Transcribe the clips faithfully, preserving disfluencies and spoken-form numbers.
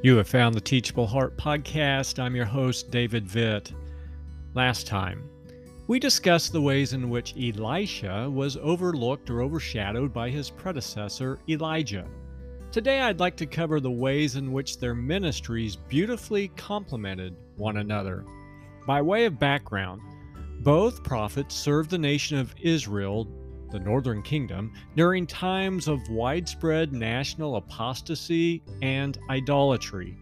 You have found the Teachable Heart Podcast. I'm your host, David Vitt. Last time, we discussed the ways in which Elisha was overlooked or overshadowed by his predecessor, Elijah. Today, I'd like to cover the ways in which their ministries beautifully complemented one another. By way of background, both prophets served the nation of Israel, the northern kingdom, during times of widespread national apostasy and idolatry.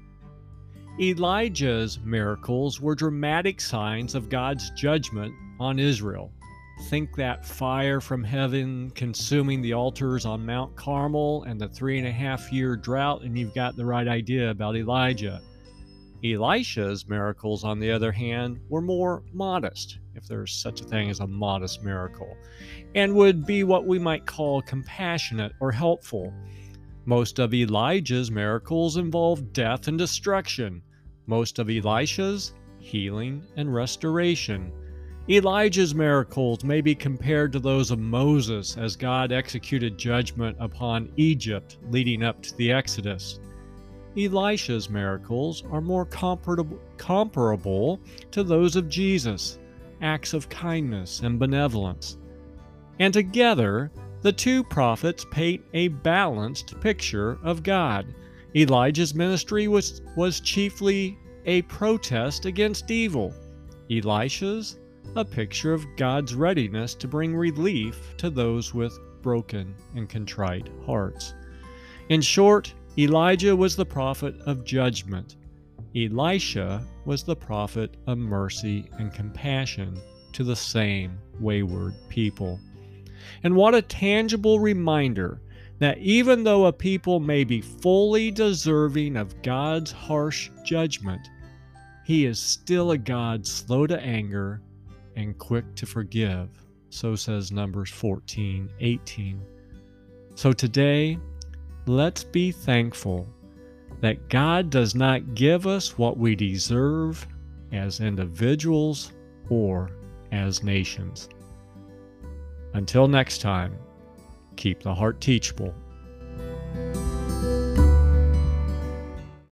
Elijah's miracles were dramatic signs of God's judgment on Israel. Think that fire from heaven consuming the altars on Mount Carmel and the three and a half year drought, and you've got the right idea about Elijah. Elisha's miracles, on the other hand, were more modest, if there's such a thing as a modest miracle, and would be what we might call compassionate or helpful. Most of Elijah's miracles involved death and destruction. Most of Elisha's, healing and restoration. Elijah's miracles may be compared to those of Moses as God executed judgment upon Egypt leading up to the Exodus. Elisha's miracles are more comparable, comparable to those of Jesus, acts of kindness and benevolence. And together, the two prophets paint a balanced picture of God. Elijah's ministry was, was chiefly a protest against evil. Elisha's, a picture of God's readiness to bring relief to those with broken and contrite hearts. In short, Elijah was the prophet of judgment. Elisha was the prophet of mercy and compassion to the same wayward people. And what a tangible reminder that even though a people may be fully deserving of God's harsh judgment, He is still a God slow to anger and quick to forgive. So says Numbers fourteen eighteen. So today, let's be thankful that God does not give us what we deserve as individuals or as nations. Until next time, keep the heart teachable.